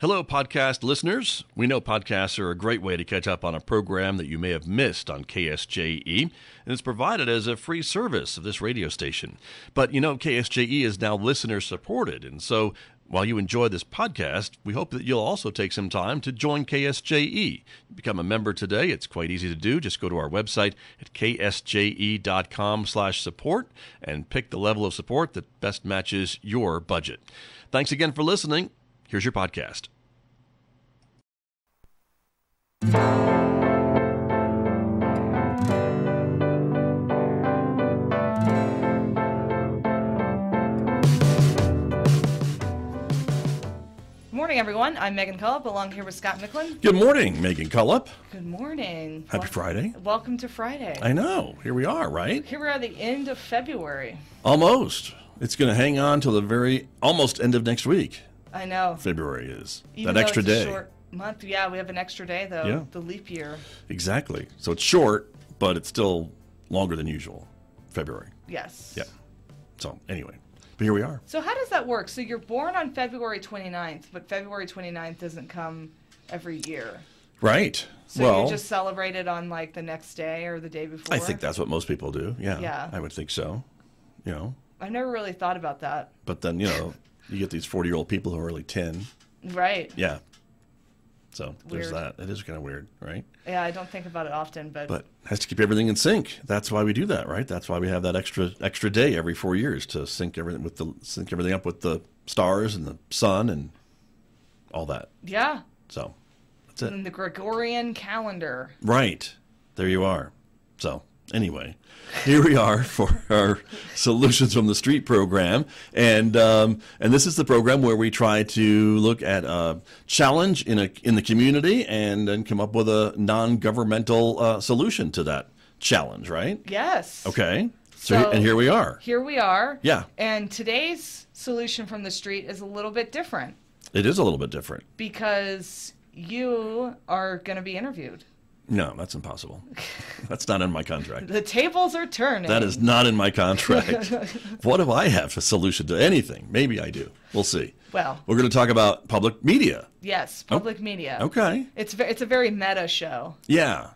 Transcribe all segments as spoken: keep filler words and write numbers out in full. Hello, podcast listeners. We know podcasts are a great way to catch up on a program that you may have missed on K S J E, and it's provided as a free service of this radio station. But you know, K S J E is now listener-supported, and so while you enjoy this podcast, we hope that you'll also take some time to join K S J E. Become a member today. It's quite easy to do. Just go to our website at k s j e dot com slash support and pick the level of support that best matches your budget. Thanks again for listening. Here's your podcast. Good morning, everyone. I'm Megan Cullip, along here with Scott Michlin. Good morning, Megan Cullip. Good morning. Happy welcome, Friday. Welcome to Friday. I know. Here we are, right? Here we are at the end of February. Almost. It's going to hang on till the very almost end of next week. I know. February is. Even that extra it's day. A short month. Yeah, we have an extra day, though. Yeah. The leap year. Exactly. So it's short, but it's still longer than usual. February. Yes. Yeah. So, anyway. But here we are. So how does that work? So you're born on February twenty-ninth, but February twenty-ninth doesn't come every year. Right. So well, you just celebrate it on like the next day or the day before? I think that's what most people do. Yeah. Yeah. I would think so. You know. I've never really thought about that. But then, you know, you get these forty-year-old people who are only ten. Right. Yeah. So weird. There's that. It is kind of weird, right? Yeah, I don't think about it often, but but it has to keep everything in sync. That's why we do that, right? That's why we have that extra extra day every four years to sync everything with the sync everything up with the stars and the sun and all that. Yeah. So that's it. And the Gregorian calendar. Right. There you are. So anyway, here we are for our Solutions from the Street program, and um, and this is the program where we try to look at a challenge in a in the community and then come up with a non-governmental uh, solution to that challenge, right? Yes. Okay. So, so and here we are. Here we are. Yeah. And today's Solution from the Street is a little bit different. It is a little bit different because you are going to be interviewed. No, that's impossible. That's not in my contract. The tables are turning. That is not in my contract. What do I have a solution to anything? Maybe I do. We'll see. Well, we're going to talk about public media. Yes, public oh, media. Okay. It's it's a very meta show. Yeah,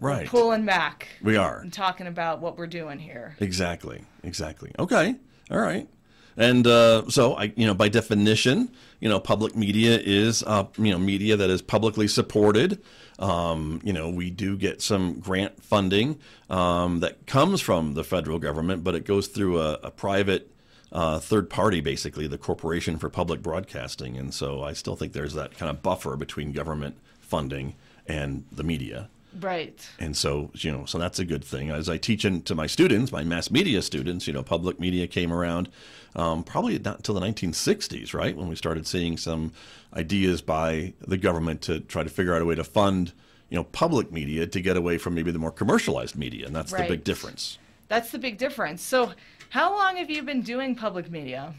right. We're pulling back. We are. And talking about what we're doing here. Exactly, exactly. Okay, all right. And uh, so, I, you know, by definition, you know, public media is, uh, you know, media that is publicly supported. Um, you know, we do get some grant funding um, that comes from the federal government, but it goes through a, a private uh, third party, basically, the Corporation for Public Broadcasting. And so I still think there's that kind of buffer between government funding and the media. Right. And so, you know, so that's a good thing. As I teach in, to my students, my mass media students, you know, public media came around um, probably not until the nineteen sixties, right, when we started seeing some ideas by the government to try to figure out a way to fund, you know, public media to get away from maybe the more commercialized media. And that's right. The big difference. That's the big difference. So how long have you been doing public media?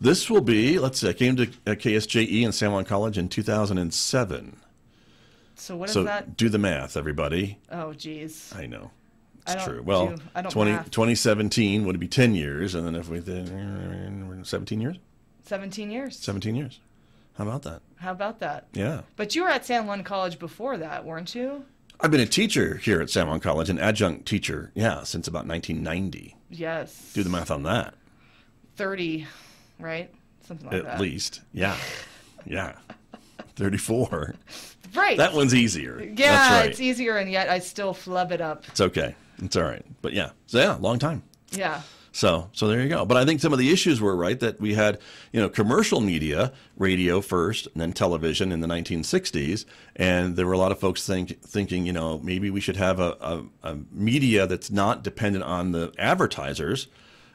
This will be, let's see, I came to K S J E in San Juan College in two thousand seven. So what is so that? So do the math, everybody. Oh, geez. I know. It's I true. Well, do, I don't twenty, twenty seventeen would be ten years, and then if we did seventeen years? seventeen years. seventeen years. How about that? How about that? Yeah. But you were at San Juan College before that, weren't you? I've been a teacher here at San Juan College, an adjunct teacher, yeah, since about nineteen ninety. Yes. Do the math on that. thirty, right? Something like at that. At least. Yeah. Yeah. thirty-four. Right. That one's easier. Yeah, that's right. It's easier, and yet I still flub it up. It's okay. It's all right. But yeah, so yeah, long time. Yeah. So so there you go. But I think some of the issues were, right, that we had, you know, commercial media, radio first, and then television in the nineteen sixties, and there were a lot of folks think, thinking, you know, maybe we should have a, a, a media that's not dependent on the advertisers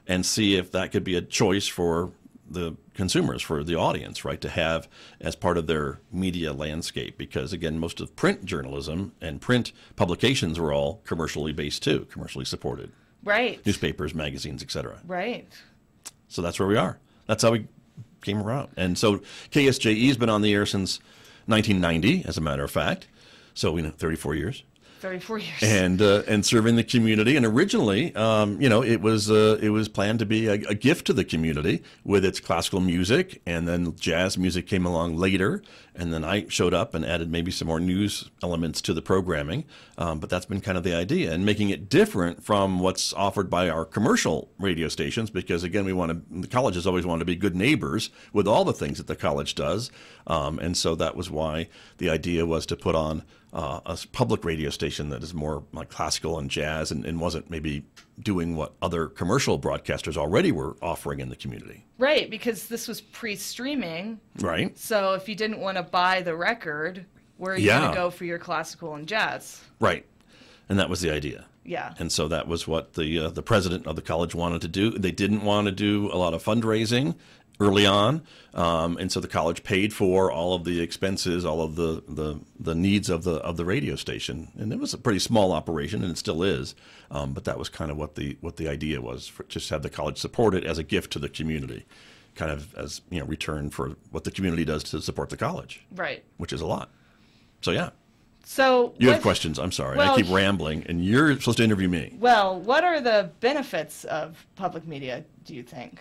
and see if that could be a choice for the consumers, for the audience, right, to have as part of their media landscape, because again, most of print journalism and print publications were all commercially based too, commercially supported, right? Newspapers, magazines, et cetera. Right. So that's where we are. That's how we came around, and so K S J E has been on the air since nineteen ninety, as a matter of fact. So we know thirty-four years. thirty-four years. And uh, and serving the community. And originally, um, you know, it was uh, it was planned to be a, a gift to the community with its classical music, and then jazz music came along later. And then I showed up and added maybe some more news elements to the programming. Um, but that's been kind of the idea, and making it different from what's offered by our commercial radio stations, because again, we want to, the college has always wanted to be good neighbors with all the things that the college does. Um, and so that was why the idea was to put on uh, a public radio station that is more like classical and jazz, and, and wasn't maybe doing what other commercial broadcasters already were offering in the community. Right, because this was pre-streaming. Right. So if you didn't want to buy the record, where are you yeah. going to go for your classical and jazz? Right. And that was the idea. Yeah. And so that was what the uh, the president of the college wanted to do. They didn't want to do a lot of fundraising early on, um, and so the college paid for all of the expenses, all of the, the the needs of the of the radio station, and it was a pretty small operation, and it still is. Um, but that was kind of what the what the idea was, for, just have the college support it as a gift to the community, kind of as you know return for what the community does to support the college, right? Which is a lot. So yeah. So you have questions. I'm sorry, well, I keep rambling, and you're supposed to interview me. Well, what are the benefits of public media, do you think?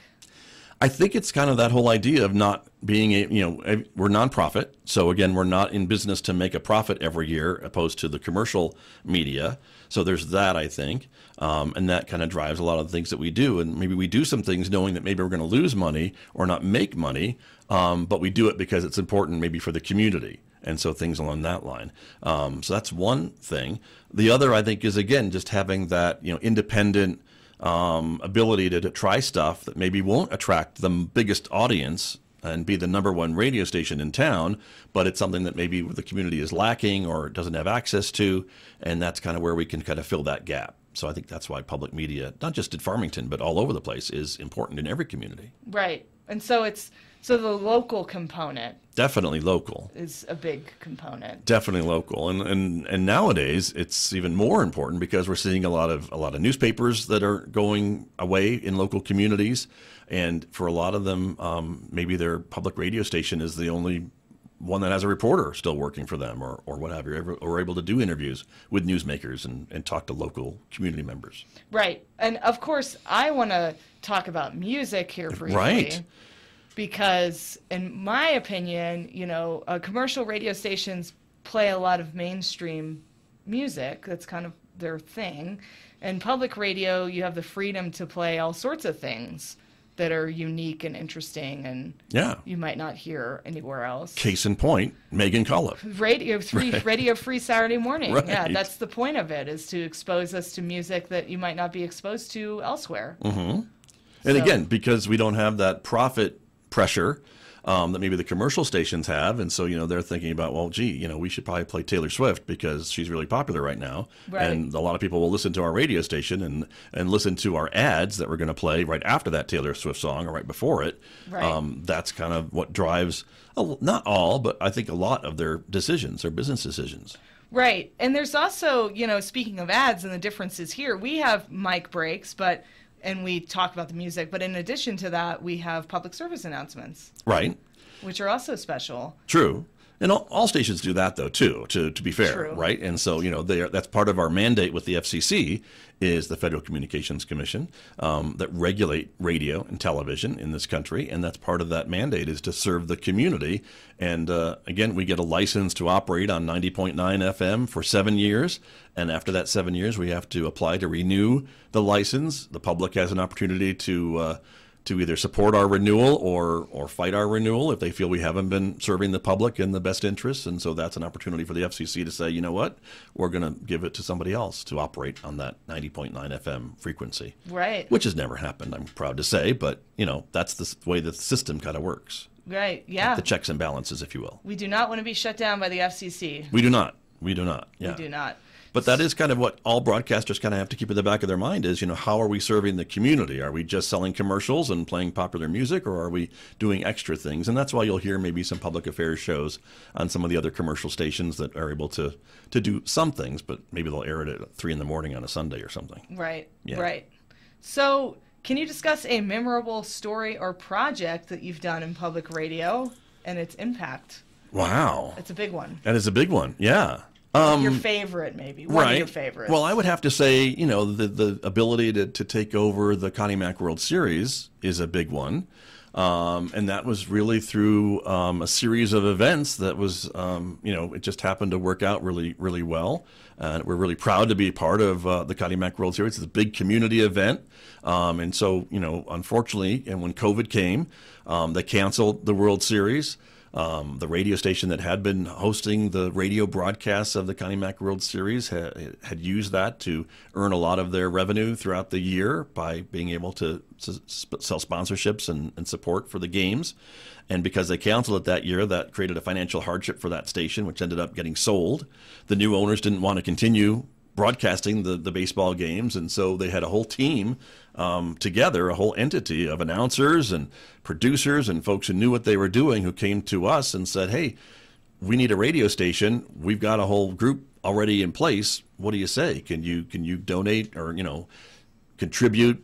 I think it's kind of that whole idea of not being a, you know, we're nonprofit. So again, we're not in business to make a profit every year, opposed to the commercial media. So there's that, I think. Um, and that kind of drives a lot of the things that we do. And maybe we do some things knowing that maybe we're going to lose money or not make money. Um, but we do it because it's important maybe for the community. And so things along that line. Um, so that's one thing. The other, I think, is, again, just having that, you know, independent Um, ability to, to try stuff that maybe won't attract the biggest audience and be the number one radio station in town, but it's something that maybe the community is lacking or doesn't have access to, and that's kind of where we can kind of fill that gap. So I think that's why public media, not just at Farmington, but all over the place, is important in every community. Right, and so it's so the local component. Definitely local. Is a big component. Definitely local. And, and and nowadays it's even more important because we're seeing a lot of a lot of newspapers that are going away in local communities. And for a lot of them, um, maybe their public radio station is the only one that has a reporter still working for them or, or what have you, or able to do interviews with newsmakers and, and talk to local community members. Right. And of course, I want to talk about music here briefly. Right. Because, in my opinion, you know, uh, commercial radio stations play a lot of mainstream music. That's kind of their thing. And public radio, you have the freedom to play all sorts of things that are unique and interesting, and yeah. you might not hear anywhere else. Case in point, Megan Cullip. Radio Free, right. Radio Free Saturday Morning. Right. Yeah, that's the point of it, is to expose us to music that you might not be exposed to elsewhere. Mm-hmm. And so, again, because we don't have that profit pressure um, that maybe the commercial stations have. And so, you know, they're thinking about, well, gee, you know, we should probably play Taylor Swift because she's really popular right now. Right. And a lot of people will listen to our radio station and, and listen to our ads that we're going to play right after that Taylor Swift song or right before it. Right. Um, that's kind of what drives, not all, but I think a lot of their decisions, their business decisions. Right. And there's also, you know, speaking of ads and the differences here, we have mic breaks, but and we talk about the music, but in addition to that, we have public service announcements. Right. Which are also special. True. And all, all stations do that, though, too, to, to be fair. True. Right? And so, you know, they are, that's part of our mandate with the F C C is the Federal Communications Commission um, that regulate radio and television in this country. And that's part of that mandate is to serve the community. And, uh, again, we get a license to operate on ninety point nine F M for seven years. And after that seven years, we have to apply to renew the license. The public has an opportunity to uh, to either support our renewal or or fight our renewal if they feel we haven't been serving the public in the best interests. And so that's an opportunity for the F C C to say, you know what, we're going to give it to somebody else to operate on that ninety point nine F M frequency. Right. Which has never happened, I'm proud to say, but, you know, that's the way the system kind of works. Right, yeah. Like the checks and balances, if you will. We do not want to be shut down by the F C C. We do not. We do not. Yeah. We do not. But that is kind of what all broadcasters kind of have to keep in the back of their mind is, you know, how are we serving the community? Are we just selling commercials and playing popular music, or are we doing extra things? And that's why you'll hear maybe some public affairs shows on some of the other commercial stations that are able to, to do some things, but maybe they'll air it at three in the morning on a Sunday or something. Right, yeah. Right. So can you discuss a memorable story or project that you've done in public radio and its impact? Wow. It's a big one. That is a big one, yeah. Um, your favorite, maybe. One right. of your favorites. Well, I would have to say, you know, the, the ability to, to take over the Connie Mack World Series is a big one. Um, and that was really through um, a series of events that was, um, you know, it just happened to work out really, really well. And uh, we're really proud to be part of uh, the Connie Mack World Series. It's a big community event. Um, and so, you know, unfortunately, and when COVID came, um, they canceled the World Series. Um, the radio station that had been hosting the radio broadcasts of the Connie Mack World Series ha had used that to earn a lot of their revenue throughout the year by being able to s sell sponsorships and, and support for the games. And because they canceled it that year, that created a financial hardship for that station, which ended up getting sold. The new owners didn't want to continue broadcasting the, the baseball games, and so they had a whole team Um, together, a whole entity of announcers and producers and folks who knew what they were doing, who came to us and said, hey, we need a radio station. We've got a whole group already in place. What do you say? Can you can you donate or, you know, contribute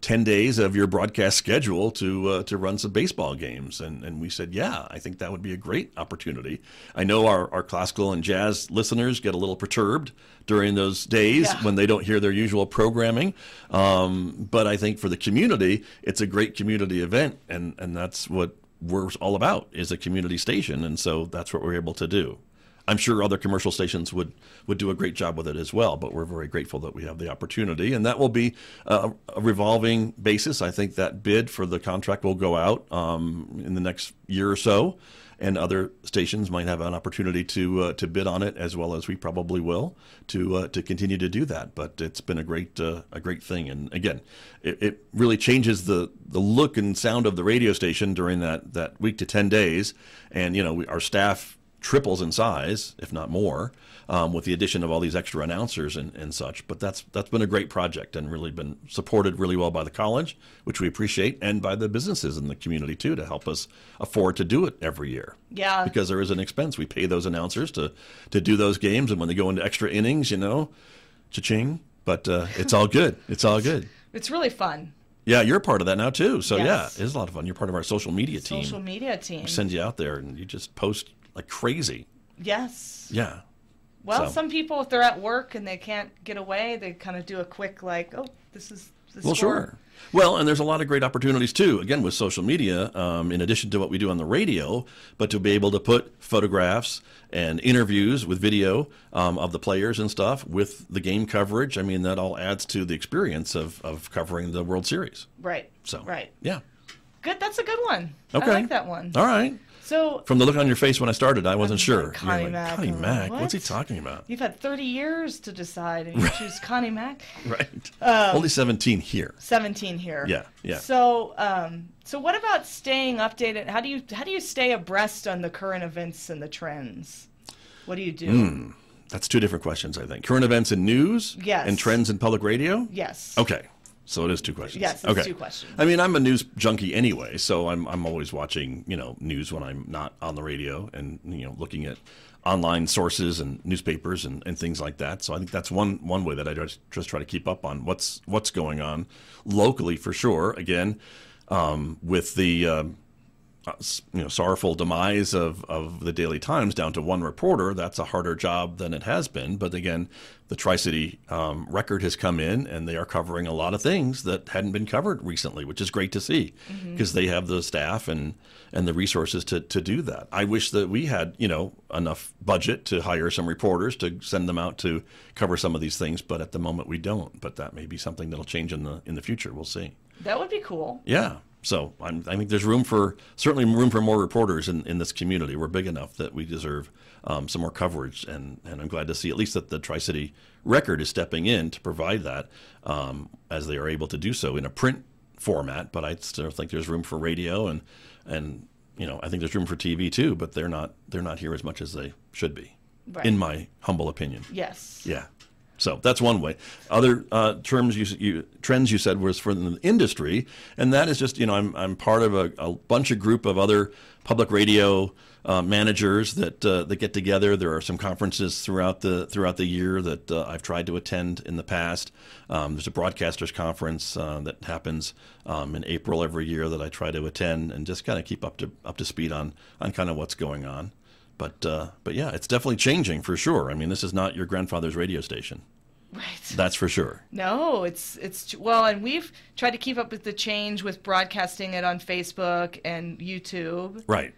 ten days of your broadcast schedule to uh, to run some baseball games? And, and we said, yeah, I think that would be a great opportunity. I know our, our classical and jazz listeners get a little perturbed during those days yeah. when they don't hear their usual programming. Um, but I think for the community, it's a great community event, and, and that's what we're all about, is a community station. And so that's what we're able to do. I'm sure other commercial stations would, would do a great job with it as well, but we're very grateful that we have the opportunity. And that will be a, a revolving basis. I think that bid for the contract will go out um, in the next year or so, and other stations might have an opportunity to uh, to bid on it, as well as we probably will, to uh, to continue to do that. But it's been a great uh, a great thing, and again, it, it really changes the the look and sound of the radio station during that that week to ten days. And you know, we, our staff triples in size, if not more, um, with the addition of all these extra announcers and, and such. But that's that's been a great project, and really been supported really well by the college, which we appreciate, and by the businesses in the community too, to help us afford to do it every year. Yeah, because there is an expense. We pay those announcers to to do those games, and when they go into extra innings, you know, cha-ching. But uh, it's all good. It's all good. It's really fun. Yeah, you're part of that now too. So yes. yeah, it is a lot of fun. You're part of our social media social team. Social media team. We send you out there, and you just post like crazy. Yes. Yeah. Well, so. some people, if they're at work and they can't get away, they kind of do a quick like, oh, this is the Well, score. sure. Well, and there's a lot of great opportunities too, again, with social media, um, in addition to what we do on the radio, but to be able to put photographs and interviews with video um, of the players and stuff with the game coverage. I mean, that all adds to the experience of, of covering the World Series. Right. So. Right. Yeah. Good. That's a good one. Okay. I like that one. All right. So, from the look on your face when I started, I wasn't sure. Connie like, Mack. Connie Mack, what? What's he talking about? You've had thirty years to decide, and you choose Connie Mack? Right. Um, Only seventeen here. seventeen here. Yeah, yeah. So, um, so what about staying updated? How do you how do you stay abreast on the current events and the trends? What do you do? Mm, that's two different questions, I think. Current events and news? Yes. And trends in public radio? Yes. Okay. So it is two questions. Yes, it's okay. two questions. I mean, I'm a news junkie anyway, so I'm I'm always watching, you know, news when I'm not on the radio, and you know, looking at online sources and newspapers and, and things like that. So I think that's one one way that I just just try to keep up on what's what's going on locally, for sure. Again, um, with the um, you know, sorrowful demise of of the Daily Times down to one reporter, that's a harder job than it has been. But again, the Tri-City um, Record has come in, and they are covering a lot of things that hadn't been covered recently, which is great to see, because mm-hmm. they have the staff and, and the resources to, to do that. I wish that we had, you know, enough budget to hire some reporters to send them out to cover some of these things, but at the moment we don't. But that may be something that'll change in the in the future. We'll see. That would be cool. Yeah. So I'm, I think there's room for, certainly room for more reporters in, in this community. We're big enough that we deserve um, some more coverage, and, and I'm glad to see at least that the Tri-City Record is stepping in to provide that, um, as they are able to do so in a print format. But I still think there's room for radio, and, and you know, I think there's room for T V too, but they're not, they're not here as much as they should be, right. in my humble opinion. Yes. Yeah. So that's one way. Other uh, terms you, you trends you said was for the industry, and that is just, you know, I'm I'm part of a, a bunch of group of other public radio uh, managers that uh, that get together. There are some conferences throughout the throughout the year that uh, I've tried to attend in the past. Um, there's a broadcasters conference uh, that happens um, in April every year that I try to attend, and just kind of keep up to up to speed on on kind of what's going on. But uh, but yeah, it's definitely changing for sure. I mean, this is not your grandfather's radio station. Right. That's for sure. No, it's it's well, and we've tried to keep up with the change with broadcasting it on Facebook and YouTube. Right.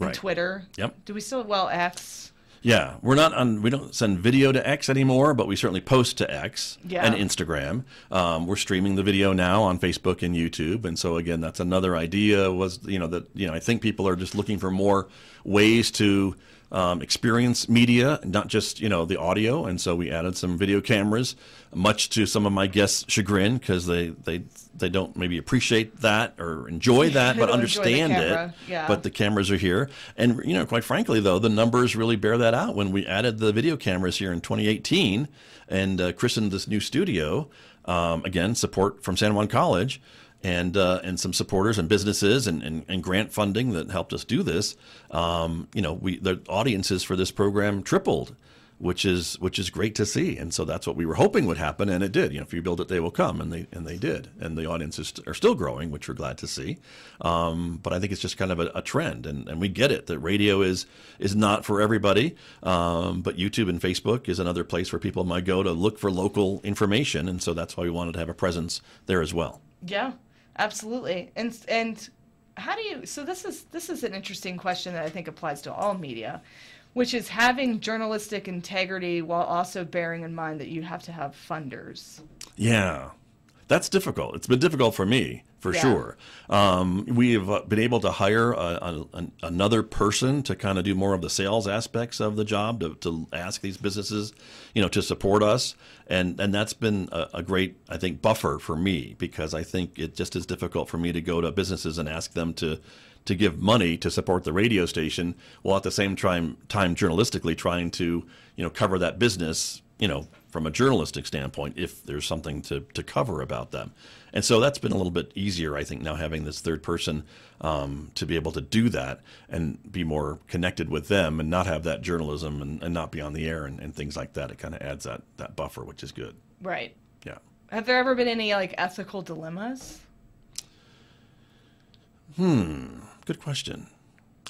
And right. Twitter. Yep. Do we still well X? Yeah, we're not on. We don't send video to X anymore, but we certainly post to X yeah. and Instagram. Um, we're streaming the video now on Facebook and YouTube, and so again, that's another idea. Was you know that you know I think people are just looking for more ways to um, experience media, not just you know the audio, and so we added some video cameras, much to some of my guests' chagrin because they they they don't maybe appreciate that or enjoy that, but understand it. Yeah. But the cameras are here, and you know quite frankly though, the numbers really bear that out. When we added the video cameras here in twenty eighteen and uh, christened this new studio, um, again, support from San Juan College and uh, and some supporters and businesses and, and, and grant funding that helped us do this, um, you know, we the audiences for this program tripled, which is which is great to see. And so that's what we were hoping would happen, and it did. You know, if you build it, they will come, and they and they did. And the audiences are still growing, which we're glad to see. Um, but I think it's just kind of a, a trend, and, and we get it that radio is is not for everybody. Um, but YouTube and Facebook is another place where people might go to look for local information, and so that's why we wanted to have a presence there as well. Yeah, absolutely. And and how do you? So this is this is an interesting question that I think applies to all media, which is having journalistic integrity while also bearing in mind that you have to have funders. Yeah, that's difficult. It's been difficult for me, for yeah. sure. Um, we have been able to hire a, a, an, another person to kind of do more of the sales aspects of the job, to, to ask these businesses, you know, to support us. And and that's been a, a great, I think, buffer for me, because I think it just is difficult for me to go to businesses and ask them to to give money to support the radio station, while at the same time, time journalistically trying to, you know, cover that business, you know, from a journalistic standpoint, if there's something to, to cover about them. And so that's been a little bit easier, I think, now having this third person um, to be able to do that and be more connected with them and not have that journalism and, and not be on the air and, and things like that. It kind of adds that, that buffer, which is good. Right. Yeah. Have there ever been any, like, ethical dilemmas? Hmm. Good question.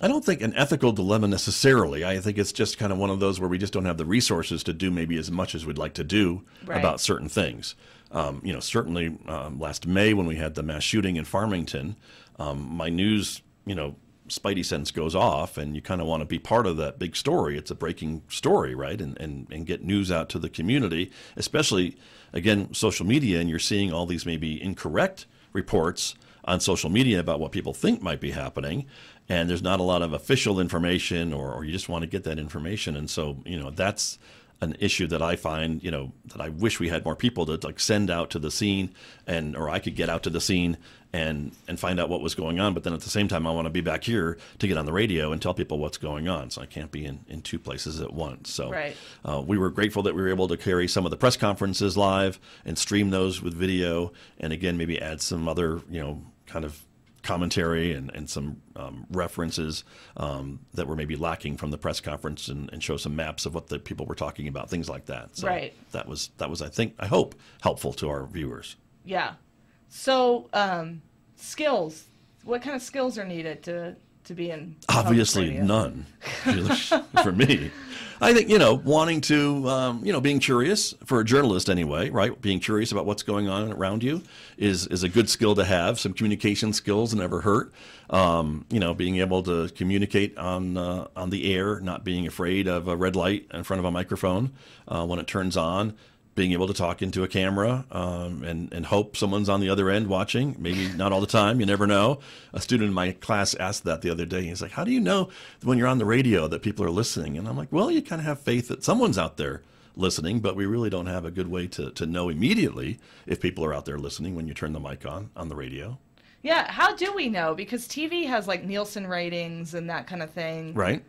I don't think an ethical dilemma necessarily. I think it's just kind of one of those where we just don't have the resources to do maybe as much as we'd like to do right. about certain things. Um, you know, certainly um, last May when we had the mass shooting in Farmington, um, my news, you know, spidey sense goes off, and you kind of want to be part of that big story. It's a breaking story, right? And, and and get news out to the community, especially, again, social media, and you're seeing all these maybe incorrect reports on social media about what people think might be happening, and there's not a lot of official information, or, or you just want to get that information. And so, you know, that's an issue that I find, you know, that I wish we had more people to like send out to the scene, and or I could get out to the scene and and find out what was going on. But then at the same time, I want to be back here to get on the radio and tell people what's going on. So I can't be in, in two places at once. So right. uh, we were grateful that we were able to carry some of the press conferences live and stream those with video, and again, maybe add some other, you know, kind of commentary and, and some um, references um, that were maybe lacking from the press conference, and, and show some maps of what the people were talking about, things like that. So right. that was, that was, I think, I hope, helpful to our viewers. Yeah. So um, skills, what kind of skills are needed to, to be in? Obviously none for me. I think, you know, wanting to, um, you know, being curious for a journalist anyway, right? Being curious about what's going on around you is, is a good skill to have. Some communication skills never hurt. Um, you know, being able to communicate on, uh, on the air, not being afraid of a red light in front of a microphone uh, when it turns on. Being able to talk into a camera um, and, and hope someone's on the other end watching. Maybe not all the time. You never know. A student in my class asked that the other day. He's like, how do you know when you're on the radio that people are listening? And I'm like, well, you kind of have faith that someone's out there listening, but we really don't have a good way to, to know immediately if people are out there listening when you turn the mic on on the radio. Yeah. How do we know? Because T V has like Nielsen ratings and that kind of thing. Right.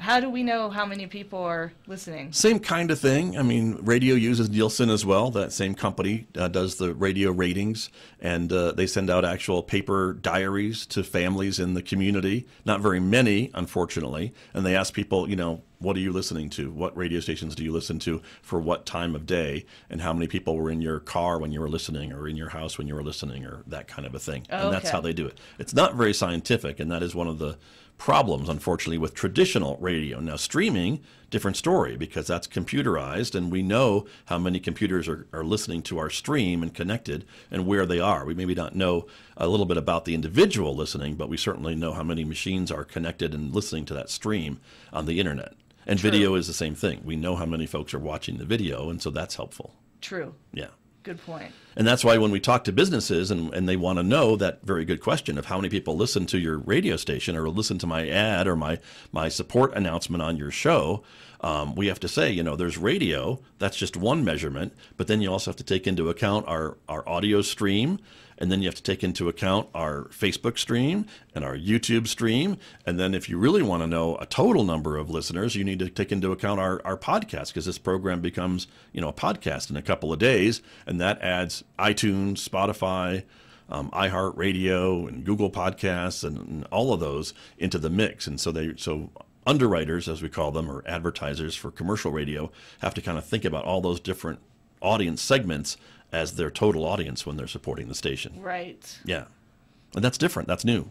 How do we know how many people are listening? Same kind of thing. I mean, radio uses Nielsen as well. That same company uh, does the radio ratings, and uh, they send out actual paper diaries to families in the community. Not very many, unfortunately. And they ask people, you know, what are you listening to? What radio stations do you listen to for what time of day? And how many people were in your car when you were listening, or in your house when you were listening, or that kind of a thing. Oh, and okay. That's how they do it. It's not very scientific, and that is one of the problems, unfortunately, with traditional radio. Now, streaming, different story, because that's computerized, and we know how many computers are, are listening to our stream and connected and where they are. We maybe not know a little bit about the individual listening, but we certainly know how many machines are connected and listening to that stream on the internet. And True. Video is the same thing. We know how many folks are watching the video, and so that's helpful. True. Yeah. Good point. And that's why when we talk to businesses and, and they want to know that very good question of how many people listen to your radio station or listen to my ad or my, my support announcement on your show, um, we have to say, you know, there's radio. That's just one measurement. But then you also have to take into account our, our audio stream. And then you have to take into account our Facebook stream and our YouTube stream. And then if you really want to know a total number of listeners, you need to take into account our, our podcast, because this program becomes, you know, a podcast in a couple of days. And that adds iTunes, Spotify, um, iHeartRadio, and Google Podcasts, and, and all of those into the mix. And so they so underwriters, as we call them, or advertisers for commercial radio, have to kind of think about all those different audience segments as their total audience when they're supporting the station. Right. Yeah. And that's different. That's new.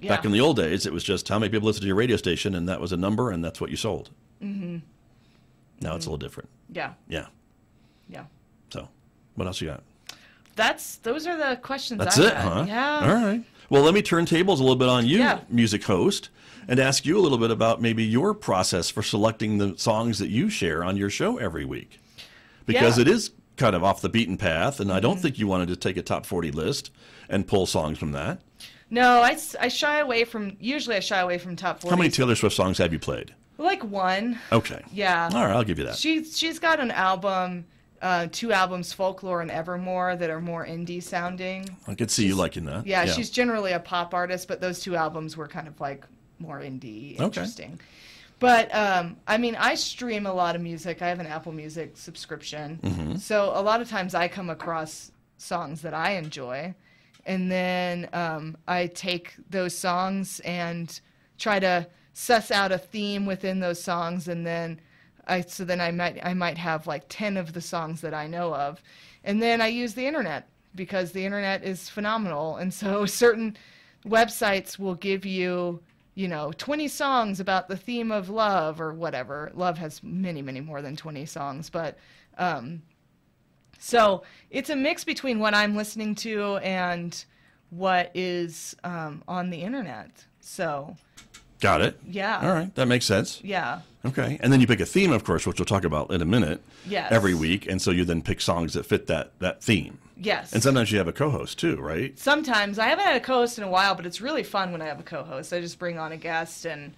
Yeah. Back in the old days, it was just how many people listen to your radio station, and that was a number, and that's what you sold. Mm-hmm. Now mm-hmm. it's a little different. Yeah. Yeah. Yeah. So what else you got? That's Those are the questions that's I it, had. Huh? Yeah. All right. Well, let me turn tables a little bit on you, yeah. music host, and ask you a little bit about maybe your process for selecting the songs that you share on your show every week. Because yeah. it is kind of off the beaten path, and I don't mm-hmm. think you wanted to take a top forty list and pull songs from that. No, I, I shy away from, usually I shy away from top forty. How many Taylor Swift songs have you played? Like one. Okay. Yeah. All right, I'll give you that. She, she's got an album, uh, two albums, Folklore and Evermore, that are more indie sounding. I could see she's, you liking that. Yeah, yeah, she's generally a pop artist, but those two albums were kind of like more indie, interesting. Okay. But, um, I mean, I stream a lot of music. I have an Apple Music subscription. Mm-hmm. So a lot of times I come across songs that I enjoy. And then um, I take those songs and try to suss out a theme within those songs. And then I, so then I might, I might have like ten of the songs that I know of. And then I use the internet, because the internet is phenomenal. And so certain websites will give you, you know, twenty songs about the theme of love or whatever. Love has many, many more than twenty songs. But um, so it's a mix between what I'm listening to and what is um, on the internet. So. Got it. Yeah. All right. That makes sense. Yeah. Okay. And then you pick a theme, of course, which we'll talk about in a minute. Yes. Every week. And so you then pick songs that fit that, that theme. Yes. And sometimes you have a co-host too, right? Sometimes. I haven't had a co-host in a while, but it's really fun when I have a co-host. I just bring on a guest and,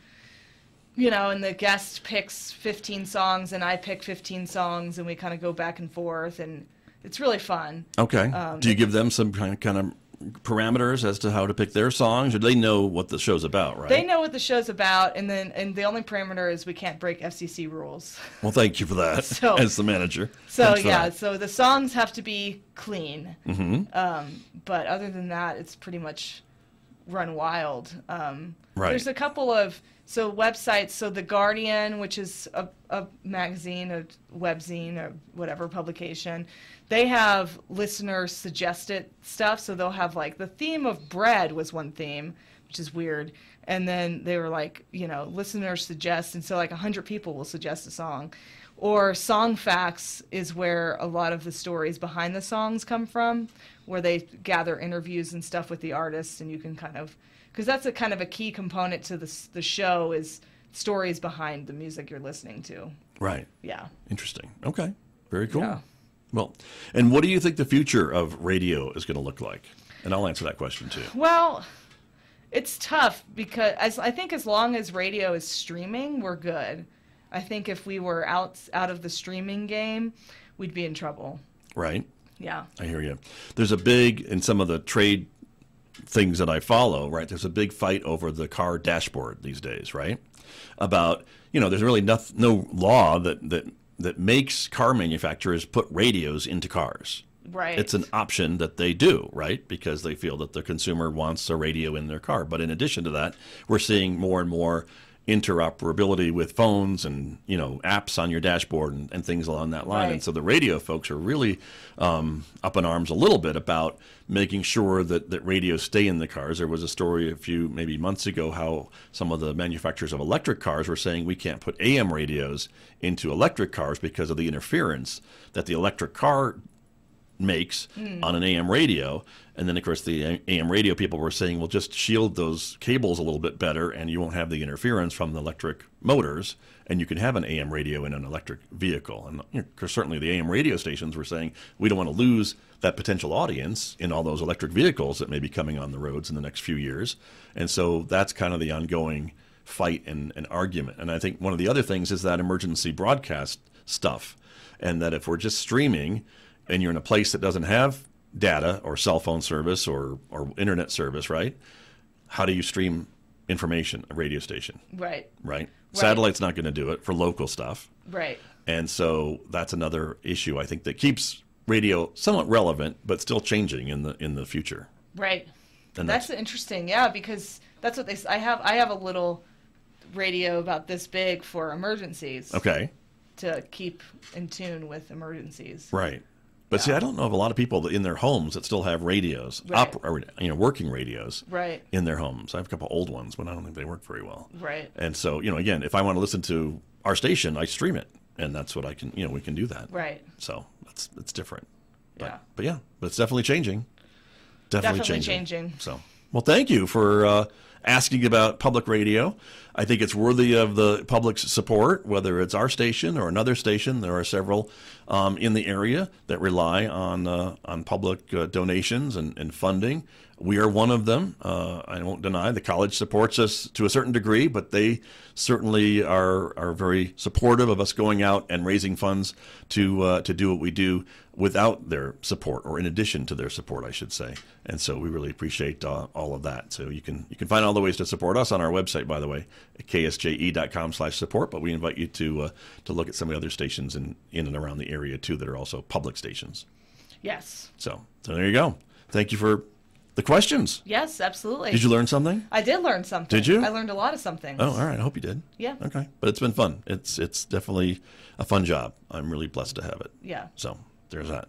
you know, and the guest picks fifteen songs and I pick fifteen songs and we kind of go back and forth, and it's really fun. Okay. Um, Do you give them some kind of, kind of parameters as to how to pick their songs, or they know what the show's about, right? They know what the show's about, and then and the only parameter is we can't break F C C rules. Well, thank you for that, so, as the manager. So yeah, so the songs have to be clean. Mm-hmm. Um, but other than that, it's pretty much run wild. Um, right. There's a couple of so websites. So The Guardian, which is a, a magazine, a webzine, or whatever publication, they have listener suggested stuff. So they'll have like the theme of bread was one theme, which is weird. And then they were like, you know, listeners suggest, and so like a hundred people will suggest a song. Or Song Facts is where a lot of the stories behind the songs come from, where they gather interviews and stuff with the artists, and you can kind of, because that's a kind of a key component to the the show is stories behind the music you're listening to. Right. Yeah. Interesting. Okay. Very cool. Yeah. Well, and what do you think the future of radio is going to look like? And I'll answer that question too. Well, it's tough, because as, I think as long as radio is streaming, we're good. I think if we were out out of the streaming game, we'd be in trouble. Right. Yeah. I hear you. There's a big, in some of the trade things that I follow, right, there's a big fight over the car dashboard these days, right? About, you know, there's really no, no law that, that, that makes car manufacturers put radios into cars. Right. It's an option that they do, right, because they feel that the consumer wants a radio in their car. But in addition to that, we're seeing more and more interoperability with phones and, you know, apps on your dashboard and, and things along that line. Right. And so the radio folks are really um, up in arms a little bit about making sure that, that radios stay in the cars. There was a story a few maybe months ago how some of the manufacturers of electric cars were saying we can't put A M radios into electric cars because of the interference that the electric car makes mm. on an A M radio. And then, of course, the A M radio people were saying, well, just shield those cables a little bit better and you won't have the interference from the electric motors, and you can have an A M radio in an electric vehicle. And you know, certainly the A M radio stations were saying, we don't want to lose that potential audience in all those electric vehicles that may be coming on the roads in the next few years. And so that's kind of the ongoing fight and, and argument. And I think one of the other things is that emergency broadcast stuff, and that if we're just streaming and you're in a place that doesn't have data or cell phone service or, or internet service, right? How do you stream information, a radio station? Right. Right. Satellite's not going to do it for local stuff. Right. And so that's another issue, I think, that keeps radio somewhat relevant, but still changing in the in the future. Right. And that's, that's interesting. Yeah, because that's what they, I have, I have a little radio about this big for emergencies. Okay. To keep in tune with emergencies. Right. But yeah. see, I don't know of a lot of people that in their homes that still have radios, right. op, or, you know, working radios right. in their homes. I have a couple old ones, but I don't think they work very well. Right. And so, you know, again, if I want to listen to our station, I stream it, and that's what I can. You know, we can do that. Right. So that's that's different. But, yeah. But yeah, but it's definitely changing. Definitely, definitely changing. changing. So, well, thank you for uh, asking about public radio. I think it's worthy of the public's support, whether it's our station or another station. There are several um, in the area that rely on uh, on public uh, donations and, and funding. We are one of them. Uh, I won't deny the college supports us to a certain degree, but they certainly are are very supportive of us going out and raising funds to uh, to do what we do without their support, or in addition to their support, I should say. And so we really appreciate uh, all of that. So you can you can find all the ways to support us on our website, by the way, at K S J E dot com slash support. But we invite you to uh, to look at some of the other stations in, in and around the area too that are also public stations. Yes. So so there you go. Thank you for the questions. Yes, absolutely. Did you learn something? I did learn something. Did you? I learned a lot of something. Oh, all right. I hope you did. Yeah. Okay. But it's been fun. It's it's definitely a fun job. I'm really blessed to have it. Yeah. So there's that.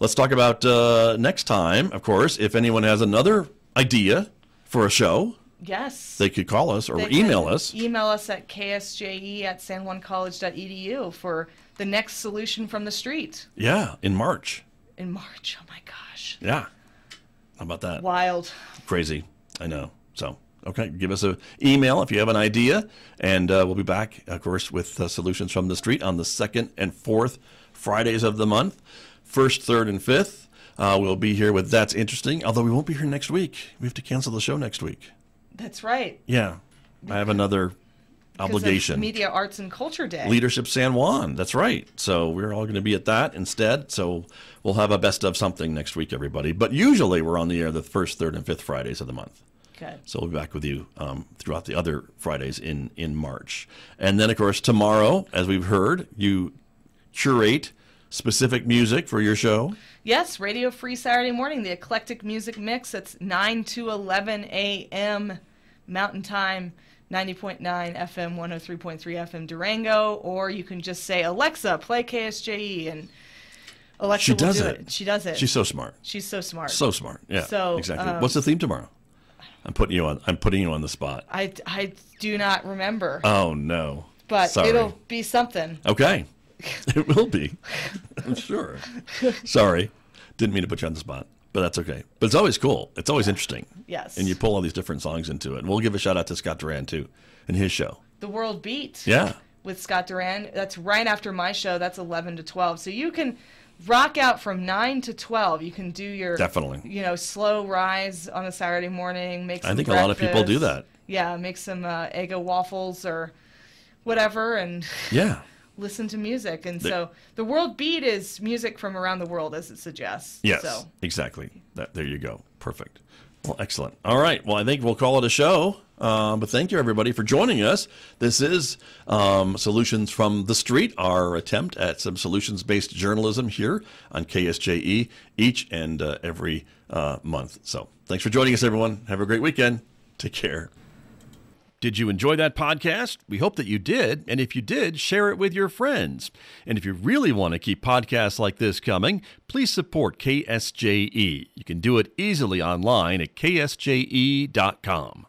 Let's talk about uh, next time, of course, if anyone has another idea for a show. Yes. They could call us or they email us. Email us at K S J E at san juan college dot e d u for the next solution from the street. Yeah, in March. In March. Oh, my gosh. Yeah. How about that? Wild. Crazy. I know. So, okay, give us an email if you have an idea, and uh, we'll be back, of course, with uh, Solutions from the Street on the second and fourth Fridays of the month, first, third, and fifth. Uh, we'll be here with That's Interesting, although we won't be here next week. We have to cancel the show next week. That's right. Yeah. I have another because obligation. Media Arts and Culture Day. Leadership San Juan. That's right. So we're all going to be at that instead. So we'll have a best of something next week, everybody. But usually we're on the air the first, third, and fifth Fridays of the month. Okay. So we'll be back with you um, throughout the other Fridays in, in March. And then, of course, tomorrow, as we've heard, you curate specific music for your show. Yes, Radio Free Saturday Morning, the Eclectic Music Mix. It's nine to eleven a m Mountain Time, ninety point nine F M, one oh three point three F M Durango, or you can just say, Alexa, play K S J E, and Alexa she will does do it. it. She does it. She's so smart. She's so smart. So smart, yeah, so, exactly. Um, What's the theme tomorrow? I'm putting you on I'm putting you on the spot. I, I do not remember. Oh, no. But Sorry. It'll be something. Okay. It will be, I'm sure. Sorry, didn't mean to put you on the spot, but that's okay. But it's always cool. It's always yeah. interesting. Yes. And you pull all these different songs into it. And we'll give a shout out to Scott Duran, too, and his show. The World Beat. Yeah. With Scott Duran. That's right after my show. That's eleven to twelve. So you can rock out from nine to twelve. You can do your, Definitely. you know, slow rise on a Saturday morning. Make some I think breakfast. A lot of people do that. Yeah, make some uh, Eggo waffles or whatever. And yeah. listen to music. And the, so the World Beat is music from around the world, as it suggests. Yes, so. exactly. That, there you go. Perfect. Well, excellent. All right. Well, I think we'll call it a show. Um, but thank you, everybody, for joining us. This is um, Solutions from the Street, our attempt at some solutions-based journalism here on K S J E each and uh, every uh, month. So thanks for joining us, everyone. Have a great weekend. Take care. Did you enjoy that podcast? We hope that you did, and if you did, share it with your friends. And if you really want to keep podcasts like this coming, please support K S J E. You can do it easily online at K S J E dot com.